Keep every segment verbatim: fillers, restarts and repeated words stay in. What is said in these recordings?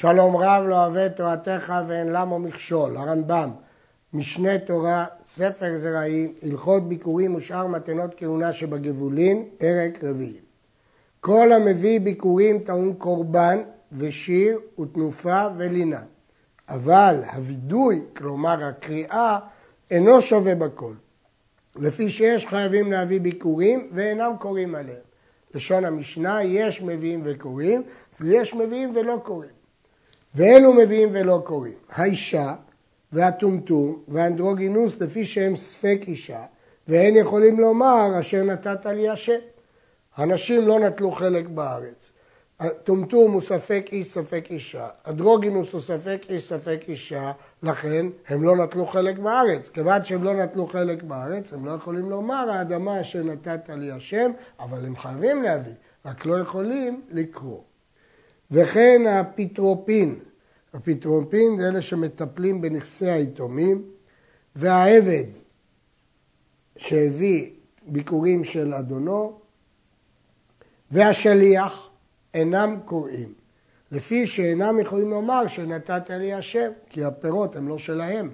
שלום רב לא אוהב תורתך ואין למו מכשול, הרמב"ם, משנה תורה, ספר זרעים, הלכות ביקורים ושאר מתנות כהונה שבגבולין, פרק רביעי. כל המביא ביקורים טעון קורבן ושיר ותנופה ולינה. אבל הוידוי, כלומר הקריאה, אינו שווה בכל. לפי שיש חייבים להביא ביקורים ואינם קוראים עליהם. לשון המשנה, יש מביאים וקוראים, ויש מביאים ולא קוראים. ואלו מביאים ולא קוראים. האישה והטומטום והאנדרוגינוס, לפי שהם ספק אישה, והן יכולים לומר אשר נתת לי השם. הנשים לא נטלו חלק בארץ. טומטום הוא ספק איש ספק אישה, אנדרוגינוס הוא ספק איש ספק אישה, לכן הם לא נטלו חלק בארץ. כיוון שהם לא נטלו חלק בארץ, הם לא יכולים לומר האדמה אשר נתת לי השם, אבל הם חייבים להביא, רק לא יכולים לקרוא. וכן הפיטרופין, הפיטרופין זה אלה שמטפלים בנכסי היתומים, והעבד שהביא ביקורים של אדונו, והשליח אינם קוראים, לפי שאינם יכולים לומר שנתת לי השם, כי הפירות הם לא שלהם.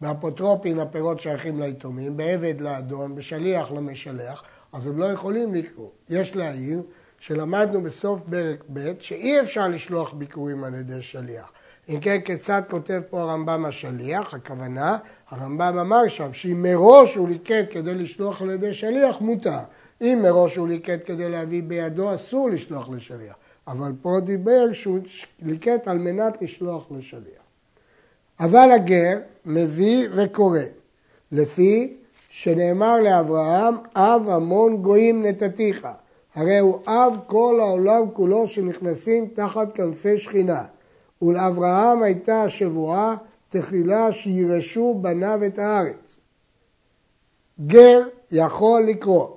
באפוטרופין הפירות שייכים ליתומים, בעבד לאדון, בשליח למשלח, אז הם לא יכולים לקרוא. יש להעיר שלמדנו בסוף פרק ב' שאי אפשר לשלוח ביקורים על ידי שליח. אם כן, כיצד כותב פה הרמב"ם השליח? הכוונה, הרמב"ם אמר שם שאם מראש הוא ליקט כדי לשלוח על ידי שליח, מותר. אם מראש הוא ליקט כדי להביא בידו, אסור לשלוח לשליח. אבל פה דיבר שהוא ליקט על מנת לשלוח לשליח. אבל הגר מביא וקורא, לפי שנאמר לאברהם, אב המון גויים נתתיך. הרי הוא אב כל העולם כולו שנכנסים תחת כנפי שכינה. ולאברהם הייתה השבועה תחילה שירשו בניו את הארץ. גר יכול לקרוא.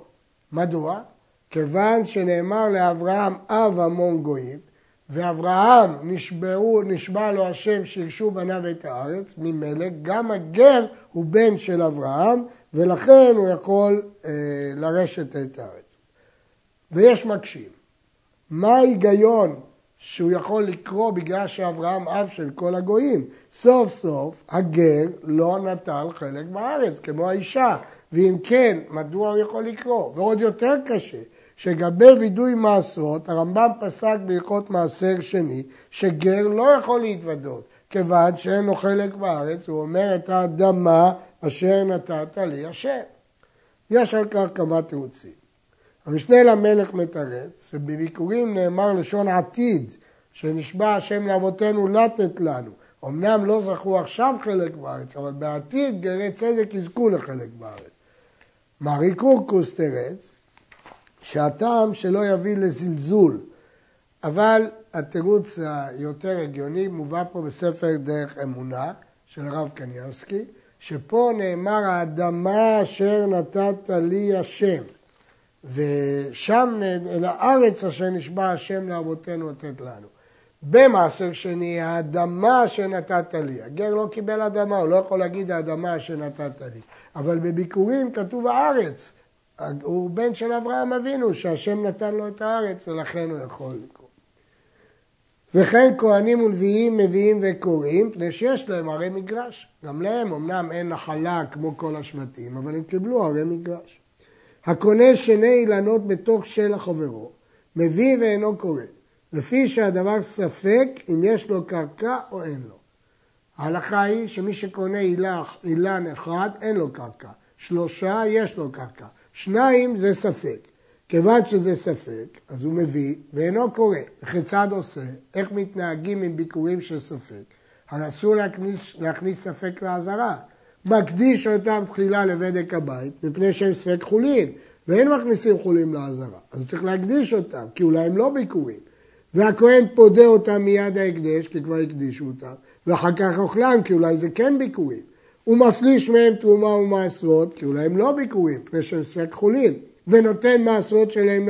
מדוע? כיוון שנאמר לאברהם אב המון גויים, ואברהם נשבעו, נשבע לו השם שירשו בניו את הארץ, ממילא גם הגר הוא בן של אברהם, ולכן הוא יכול אה, לרשת את הארץ. ויש מקשים. מה ההיגיון שהוא יכול לקרוא בגלל שאברהם אב של כל הגויים? סוף סוף הגר לא נטל חלק בארץ, כמו האישה. ואם כן, מדוע הוא יכול לקרוא? ועוד יותר קשה, שגבי וידוי מעשרות, הרמב"ם פסק בהלכות מעשר שני, שגר לא יכול להתוודות, כיוון שאין לו חלק בארץ, הוא אומר את האדמה אשר נתת לי השם. יש על כך כמה תירוצים. המשנה למלך מתרץ, שבביקורים נאמר לשון עתיד, שנשבע השם לאבותינו לתת לנו, אמנם לא זכו עכשיו חלק בארץ, אבל בעתיד גרי צדק יזכו לחלק בארץ. מרי קורקוס תרץ שהטעם שלא יביא לזלזול, אבל התירוץ היותר הגיוני מובא פה בספר דרך אמונה של רב קניאסקי, שפה נאמר האדמה אשר נתת לי השם, ושם אל הארץ אשר נשבע השם לאבותינו לתת לנו. במעשר שני, האדמה שנתת לי. הגר לא קיבל אדמה, הוא לא יכול להגיד האדמה שנתת לי. אבל בביקורים כתוב הארץ. הוא בן של אברהם אבינו, שהשם נתן לו את הארץ, ולכן הוא יכול לקרוא. וכן כהנים ולוויים מביאים וקוראים, פני שיש להם הרי מגרש. גם להם, אמנם אין נחלה כמו כל השבטים, אבל הם קיבלו הרי מגרש. הקונה שני אילנות בתוך של חברו, מביא ואינו קורא. לפי שהדבר ספק אם יש לו קרקע או אין לו. ההלכה היא שמי שקונה אילך, אילן אחד אין לו קרקע, שלושה יש לו קרקע, שניים זה ספק. כיוון שזה ספק, אז הוא מביא ואינו קורא. וכיצד עושה? איך מתנהגים עם ביקורים של ספק? הרסו להכניס, להכניס ספק לעזרה. מקדיש אותם תחילה לבדק הבית, מפני שהם ספק חולין, ואין מכניסים חולין לעזרה. אז הוא צריך להקדיש אותם, כי אולי הם לא ביקורים. והכהן פודה אותם מיד ההקדש, כי כבר הקדישו אותם, ואחר כך אוכלם, כי אולי זה כן ביקורים. הוא מפליש מהם תרומה ומעשרות, כי אולי הם לא ביקורים, פני שהם ספק חולין, ונותן מעשרות שלהם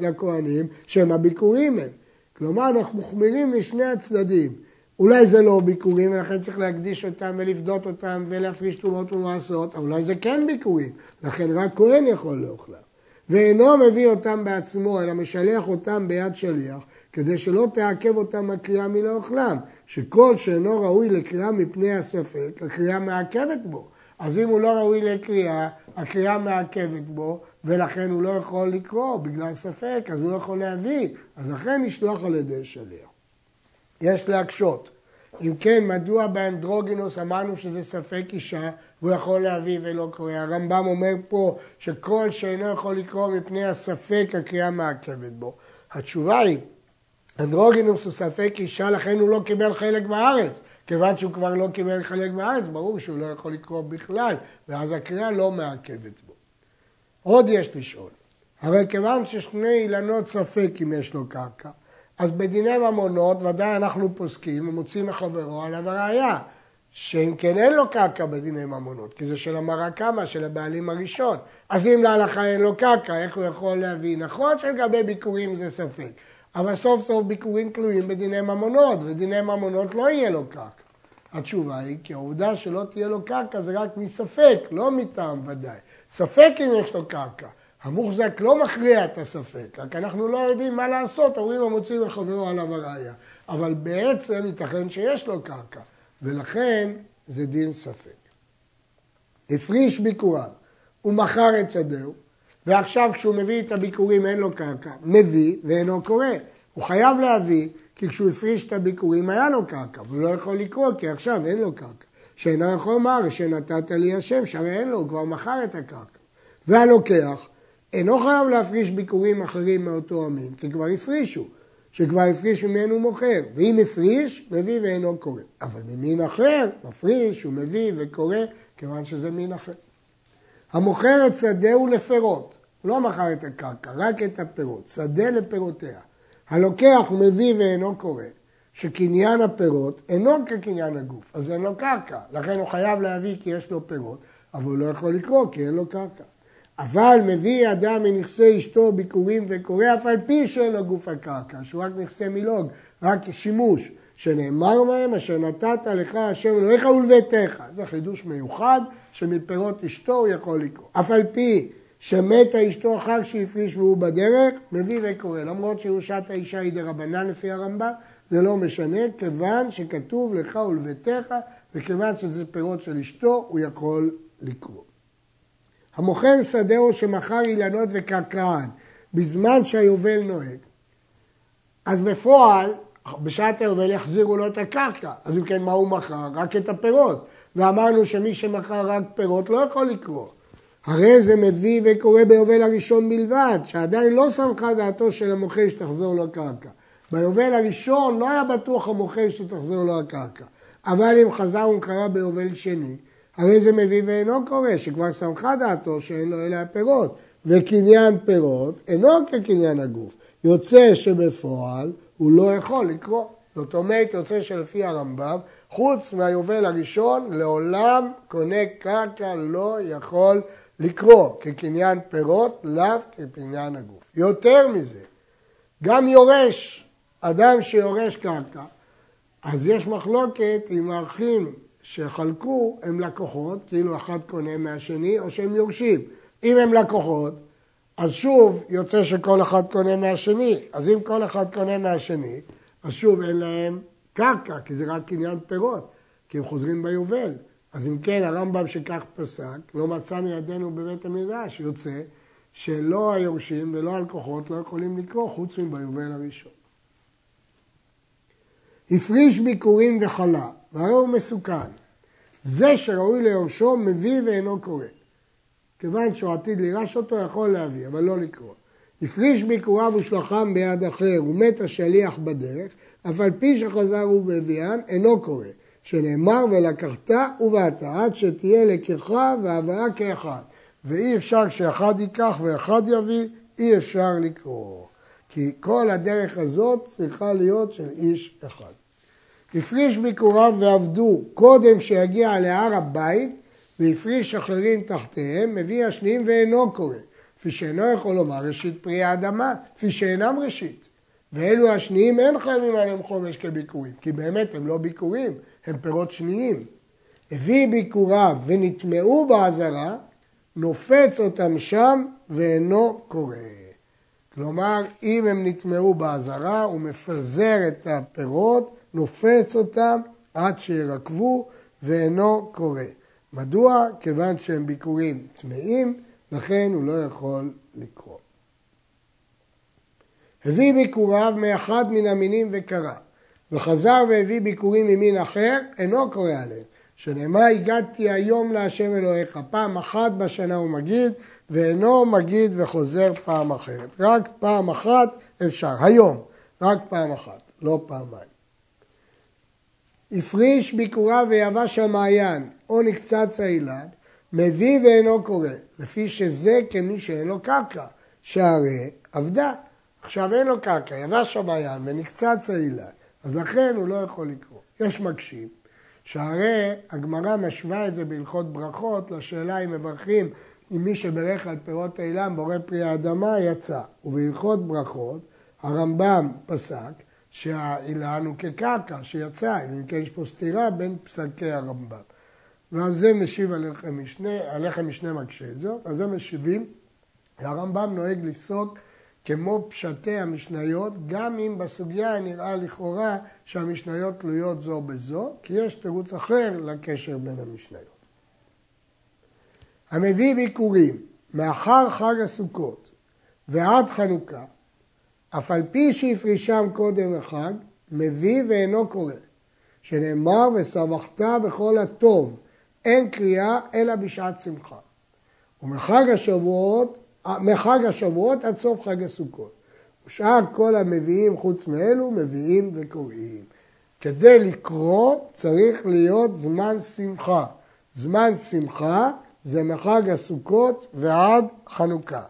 לכהנים, שהם הביקורים הם. כלומר, אנחנו מחמירים לשני הצדדים. אולי זה לא ביקורים, ולכן צריך להקדיש אותם ולפדות אותם ולהפריש תרומות ומעשרות, אבל אולי זה כן ביקורים, לכן רק כהן יכול לאוכלם. ואינו מביא אותם בעצמו, אלא משלח אותם ביד שליח, כדי שלא תעכב אותם הקריאה מלאוכלם, שכל שאינו ראוי לקריאה מפני הספק, הקריאה מעכבת בו. אז אם הוא לא ראוי לקריאה, הקריאה מעכבת בו, ולכן הוא לא יכול לקרוא, בגלל ספק, אז הוא לא יכול להביא, אז לכן נשלח על ידי שליח. יש להקשות. אם כן, מדוע באנדרוגינוס אמרנו שזה ספק אישה, והוא יכול להביא ולא קורא? הרמב"ם אומר פה שכל שאינו יכול לקרוא מפני הספק, הקריאה מעכבת בו. התשובה היא, אנדרוגינוס הוא ספק אישה, לכן הוא לא קיבל חלק בארץ. כיוון שהוא כבר לא קיבל חלק בארץ, ברור שהוא לא יכול לקרוא בכלל, ואז הקריאה לא מעכבת בו. עוד יש לשאול, הרי כיוון ששני אילנות ספק אם יש לו קרקע, אז בדיני ממונות ודאי אנחנו פוסקים ומוצאים מחברו עליו הראייה, שאם כן אין לו קרקע בדיני ממונות, כי זה של המרקמה, של הבעלים הראשון. אז אם להלכה אין לו קרקע, איך הוא יכול להביא? נכון שלגבי ביקורים זה ספק, אבל סוף סוף ביקורים תלויים בדיני ממונות, ודיני ממונות לא יהיה לו קרקע. התשובה היא כי העובדה שלא תהיה לו קרקע זה רק מספק, לא מטעם ודאי. ספק אם יש לו קרקע. המוחזק לא מכריע את הספק, רק אנחנו לא יודעים מה לעשות, אומרים המוציא וחברו עליו הראיה. אבל בעצם ייתכן שיש לו קרקע, ולכן זה דין ספק. הפריש ביקוריו, הוא מכר את שדהו, ועכשיו כשהוא מביא את הביקורים אין לו קרקע, מביא ואינו קורא. הוא חייב להביא, כי כשהוא הפריש את הביקורים היה לו קרקע, והוא לא יכול לקרוא, כי עכשיו אין לו קרקע. שאינו יכול לומר שנתת לי השם, שהרי אין לו, הוא כבר מכר את הקרקע. והלוקח, אינו חייב להפריש ביקורים אחרים מאותו עמים, כי כבר הפרישו, שכבר הפריש ממנו מוכר. ואם הפריש, מביא ואינו קורא. אבל ממין אחר, מפריש, הוא מביא וקורא, כיוון שזה מין אחר. המוכר את שדהו לפירות, הוא לא מכר את הקרקע, רק את הפירות, שדה לפירותיה. הלוקח מביא ואינו קורא, שקניין הפירות אינו כקניין הגוף, אז אין לו קרקע, לכן הוא חייב להביא כי יש לו פירות, אבל הוא לא יכול לקרוא כי אין לו קרקע. אבל מביא אדם מנכסי אשתו ביקורים וקורא, אף על פי שאין לו גוף הקרקע, שהוא רק נכסי מילוג, רק שימוש, שנאמר מהם, אשר נתת לך השם אלוהיך ולביתך. זה חידוש מיוחד שמפירות אשתו הוא יכול לקרוא. אף על פי שמתה אשתו אחר שהפריש והוא בדרך, מביא וקורא. למרות שירושת האישה היא דרבנן לפי הרמב"ם, זה לא משנה, כיוון שכתוב לך ולביתך, וכיוון שזה פירות של אשתו, הוא יכול לקרוא. המוכר שדהו שמכר אילנות וקרקען, בזמן שהיובל נוהג, אז בפועל, בשעת היובל יחזירו לו את הקרקע, אז אם כן מה הוא מכר? רק את הפירות. ואמרנו שמי שמכר רק פירות לא יכול לקרוא. הרי זה מביא וקורא ביובל הראשון בלבד, שעדיין לא סמכה דעתו של המוכר שתחזור לו הקרקע. ביובל הראשון לא היה בטוח המוכר שתחזור לו הקרקע, אבל אם חזר ומכרה ביובל שני, הרי זה מביא ואינו קורא, שכבר סמכה דעתו שאין לו אלא הפירות, וקניין פירות אינו כקניין הגוף. יוצא שבפועל הוא לא יכול לקרוא. זאת אומרת, יוצא שלפי הרמב"ם, חוץ מהיובל הראשון, לעולם קונה קרקע לא יכול לקרוא, כקניין פירות, לאו כקניין הגוף. יותר מזה, גם יורש, אדם שיורש קרקע, אז יש מחלוקת עם האחים שחלקו, הם לקוחות, כאילו אחד קונה מהשני, או שהם יורשים. אם הם לקוחות, אז שוב יוצא שכל אחד קונה מהשני. אז אם כל אחד קונה מהשני, אז שוב אין להם קרקע, כי זה רק קניין פירות, כי הם חוזרים ביובל. אז אם כן, הרמב"ם שכך פסק, לא מצא מידינו בבית המדרש, יוצא שלא היורשים ולא הלקוחות לא יכולים לקרוא חוץ מביובל הראשון. הפריש ביקורים וחלה, והרי הוא מסוכן. זה שראוי ליורשו מביא ואינו קורא. כיוון שהוא עתיד לירש אותו, יכול להביא, אבל לא לקרוא. הפריש ביקוריו ושלחם ביד אחר, ומת השליח בדרך, אף על פי שחזר ובביאן, אינו קורא, שנאמר ולקחת ובאת, עד שתהיה לקחך והבאה כאחד. ואי אפשר שאחד ייקח ואחד יביא, אי אפשר לקרוא. כי כל הדרך הזאת צריכה להיות של איש אחד. הפריש ביקוריו ועבדו קודם שיגיע להר הבית, והפריש אחרים תחתיהם, מביא השניים ואינו קורא, כפי שאינו יכול לומר ראשית פרי האדמה, כפי שאינם ראשית. ואלו השניים אין חייבים עליהם חומש כביקורים, כי באמת הם לא ביקורים, הם פירות שניים. הביא ביקוריו ונטמעו בעזרה, נופץ אותם שם ואינו קורא. כלומר, אם הם נטמעו בעזרה, הוא מפזר את הפירות, נופץ אותם עד שירקבו ואינו קורא. מדוע? כיוון שהם ביקורים צמאים, לכן הוא לא יכול לקרוא. הביא ביקוריו מאחד מן המינים וקרא, וחזר והביא ביקורים ממין אחר, אינו קורא עליהם. שנאמר, הגעתי היום להשם אלוהיך, פעם אחת בשנה הוא מגיד, ואינו מגיד וחוזר פעם אחרת. רק פעם אחת אפשר, היום, רק פעם אחת, לא פעמיים. הפריש ביקוריו ויבש המעיין, או נקצץ האילן, מביא ואינו קורא, לפי שזה כמי שאין לו קרקע, שהרי עבדה. עכשיו אין לו קרקע, יבש המעיין ונקצץ האילן, אז לכן הוא לא יכול לקרוא. יש מקשים, שהרי הגמרא משווה את זה בהלכות ברכות, לשאלה אם מברכים אם מי שברך על פירות האילן בורא פרי האדמה יצא. ובהלכות ברכות הרמב"ם פסק שהאילן הוא כקרקע שיצא, אם כן יש פה סתירה בין פסקי הרמב"ם. ועל זה משיב הלחם המשנה, הלחם המשנה מקשה את זאת, על זה משיבים, הרמב"ם נוהג לפסוק כמו פשטי המשניות, גם אם בסוגיה נראה לכאורה שהמשניות תלויות זו בזו, כי יש תירוץ אחר לקשר בין המשניות. המביא ביקורים, מאחר חג הסוכות ועד חנוכה, אף על פי שהפרישם קודם החג, מביא ואינו קורא, שנאמר ושבחת בכל הטוב, אין קריאה אלא בשעת שמחה. ומחג השבועות, מחג השבועות עד סוף חג הסוכות. ושאר כל המביאים חוץ מאלו מביאים וקוראים. כדי לקרוא צריך להיות זמן שמחה. זמן שמחה זה מחג הסוכות ועד חנוכה.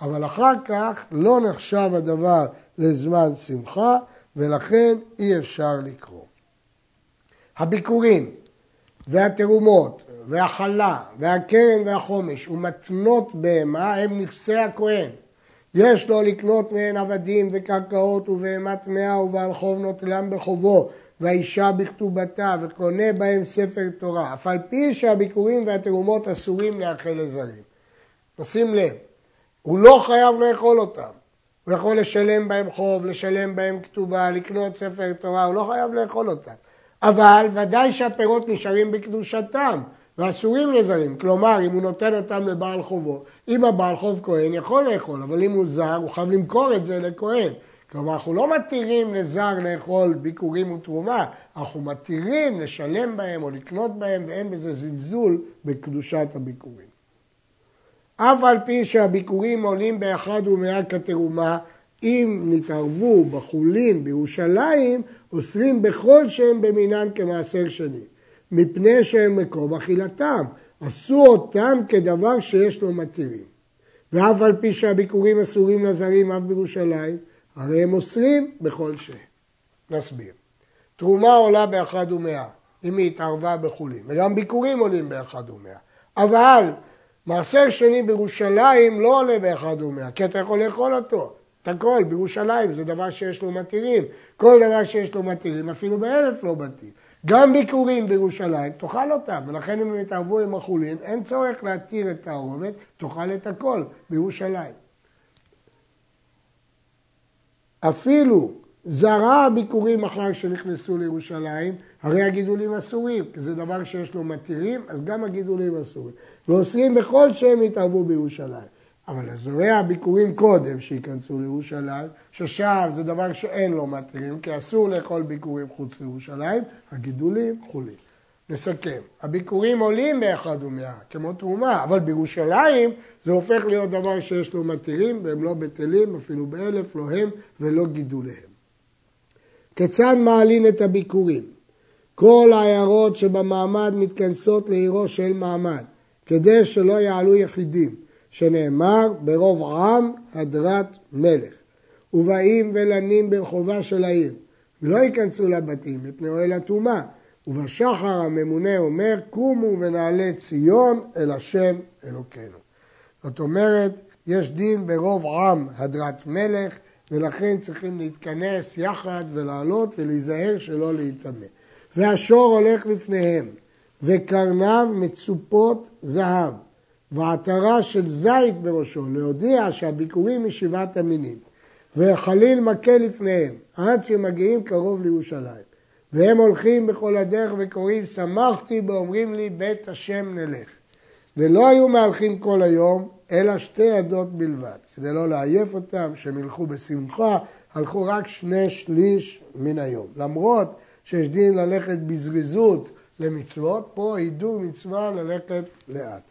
אבל אחר כך לא נחשב הדבר לזמן שמחה ולכן אי אפשר לקרוא. הביקורים והתרומות והחלה והקרן והחומש ומתנות בהמה הם נכסי הכהן. יש לו לקנות מהן עבדים וקרקעות ובהמת מאה ובעל חוב נוטלם בחובו והאישה בכתובתה וקונה בהם ספר תורה. אף על פי שהביקורים והתרומות אסורים לאכל לזרים. נשים לב, הוא לא חייב לאכול אותם. הוא יכול לשלם בהם חוב, לשלם בהם כתובה, לקנות ספר תורה, הוא לא חייב לאכול אותם. אבל ודאי שהפירות נשארים בקדושתם ואסורים לזרים. כלומר, אם הוא נותן אותם לבעל חובו, אם הבעל חוב כהן יכול לאכול, אבל אם הוא זר, הוא חייב למכור את זה לכהן. כלומר, אנחנו לא מתירים לזר לאכול ביקורים ותרומה, אנחנו מתירים לשלם בהם או לקנות בהם, ואין בזה זלזול בקדושת הביקורים. אף על פי שהביקורים עולים באחד ומאה כתרומה, אם נתערבו בחולין בירושלים, אוסרים בכל שהם במינם כמעשר שני, מפני שהם מקום אכילתם, עשו אותם כדבר שיש לו מתירים. ואף על פי שהביקורים אסורים לזרים אף בירושלים, הרי הם אוסרים בכל שהם. נסביר. תרומה עולה באחד ומאה, אם היא התערבה בחולין, וגם ביקורים עולים באחד ומאה, אבל מעשר שני בירושלים לא עולה באחד ומאה, כי אתה יכול לאכול אותו. את הכל, בירושלים, זה דבר שיש לו מתירים. כל דבר שיש לו מתירים, אפילו באלף לא מתיר. גם ביקורים בירושלים, תאכל אותם, ולכן אם הם יתערבו עם החולין, אין צורך להתיר את הערובת, תאכל את הכל בירושלים. אפילו זרה הביקורים אחר שנכנסו לירושלים, הרי הגידולים אסורים, כי זה דבר שיש לו מתירים, אז גם הגידולים אסורים. ואוסרים בכל שהם יתערבו בירושלים. אבל אזורי הביקורים קודם שיכנסו לירושלים, ששם זה דבר שאין לו מתירים, כי אסור לאכול ביקורים חוץ לירושלים, הגידולים חולים. נסכם, הביקורים עולים באחד ומאה, כמו תרומה, אבל בירושלים זה הופך להיות דבר שיש לו מתירים, והם לא בטלים, אפילו באלף, לא הם ולא גידוליהם. כיצד מעלין את הביקורים? כל העיירות שבמעמד מתכנסות לעירו של מעמד, כדי שלא יעלו יחידים. שנאמר ברוב עם הדרת מלך, ובאים ולנים ברחובה של העיר, ולא ייכנסו לבתים מפני אוהל התאומה, ובשחר הממונה אומר, קומו ונעלה ציון אל השם אלוקינו. זאת אומרת, יש דין ברוב עם הדרת מלך, ולכן צריכים להתכנס יחד ולעלות ולהיזהר שלא להיטמא. והשור הולך לפניהם, וקרניו מצופות זהב. והעטרה של זית בראשו, להודיע שהביקורים משבעת המינים, והחליל מכה לפניהם, עד שמגיעים קרוב לירושלים. והם הולכים בכל הדרך וקוראים, שמחתי באומרים לי, בית השם נלך. ולא היו מהלכים כל היום, אלא שתי עדות בלבד. כדי לא לעייף אותם, שהם ילכו בשמחה, הלכו רק שני שליש מן היום. למרות שיש דין ללכת בזריזות למצוות, פה הידו מצווה ללכת לאט.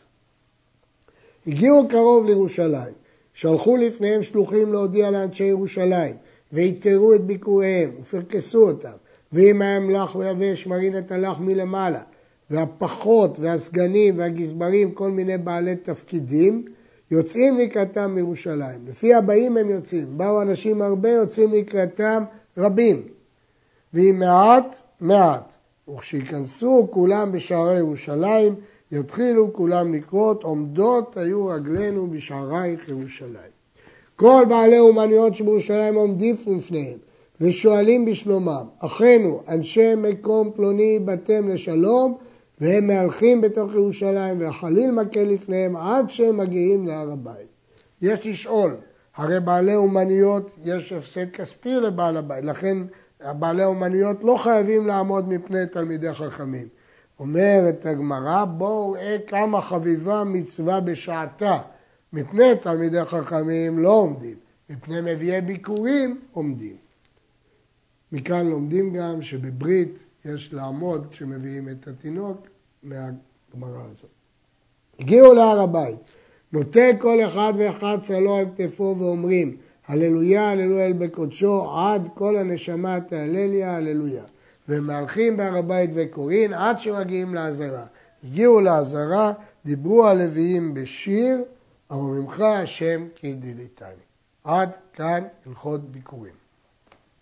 הגיעו קרוב לירושלים, שלחו לפניהם שלוחים להודיע לאנשי ירושלים, ויתרו את ביקוריהם, ופרקסו אותם, ואם המלך ויבש מרין את הלך מלמעלה, והפחות והסגנים והגזברים, כל מיני בעלי תפקידים, יוצאים לקראתם מירושלים. לפי הבאים הם יוצאים, באו אנשים הרבה, יוצאים לקראתם רבים, ואם מעט, מעט. וכשיכנסו כולם בשערי ירושלים, יתחילו כולם לקרות, עומדות היו רגלינו בשערייך ירושלים. כל בעלי אומנויות שבירושלים עומדים לפניהם, ושואלים בשלומם, אחינו, אנשי מקום פלוני באתם לשלום, והם מהלכים בתוך ירושלים, והחליל מכה לפניהם עד שהם מגיעים להר הבית. יש לשאול, הרי בעלי אומנויות יש הפסד כספי לבעל הבית, לכן בעלי אומנויות לא חייבים לעמוד מפני תלמידי חכמים. אומרת הגמרא, בואו ראה כמה חביבה מצווה בשעתה. מפני תלמידי חכמים לא עומדים, מפני מביאי ביקורים עומדים. מכאן לומדים גם שבברית יש לעמוד כשמביאים את התינוק מהגמרא הזאת. הגיעו להר הבית, נוטה כל אחד ואחד צלו על כתפו ואומרים, הללויה, הללויה אל בקודשו, עד כל הנשמה תהלליה, הללויה. והם מהלכים בהר הבית וקוראים עד שמגיעים לעזרה. הגיעו לעזרה, דיברו הלוויים בשיר, הרוממך השם כי דיליתני. עד כאן הלכות ביקורים.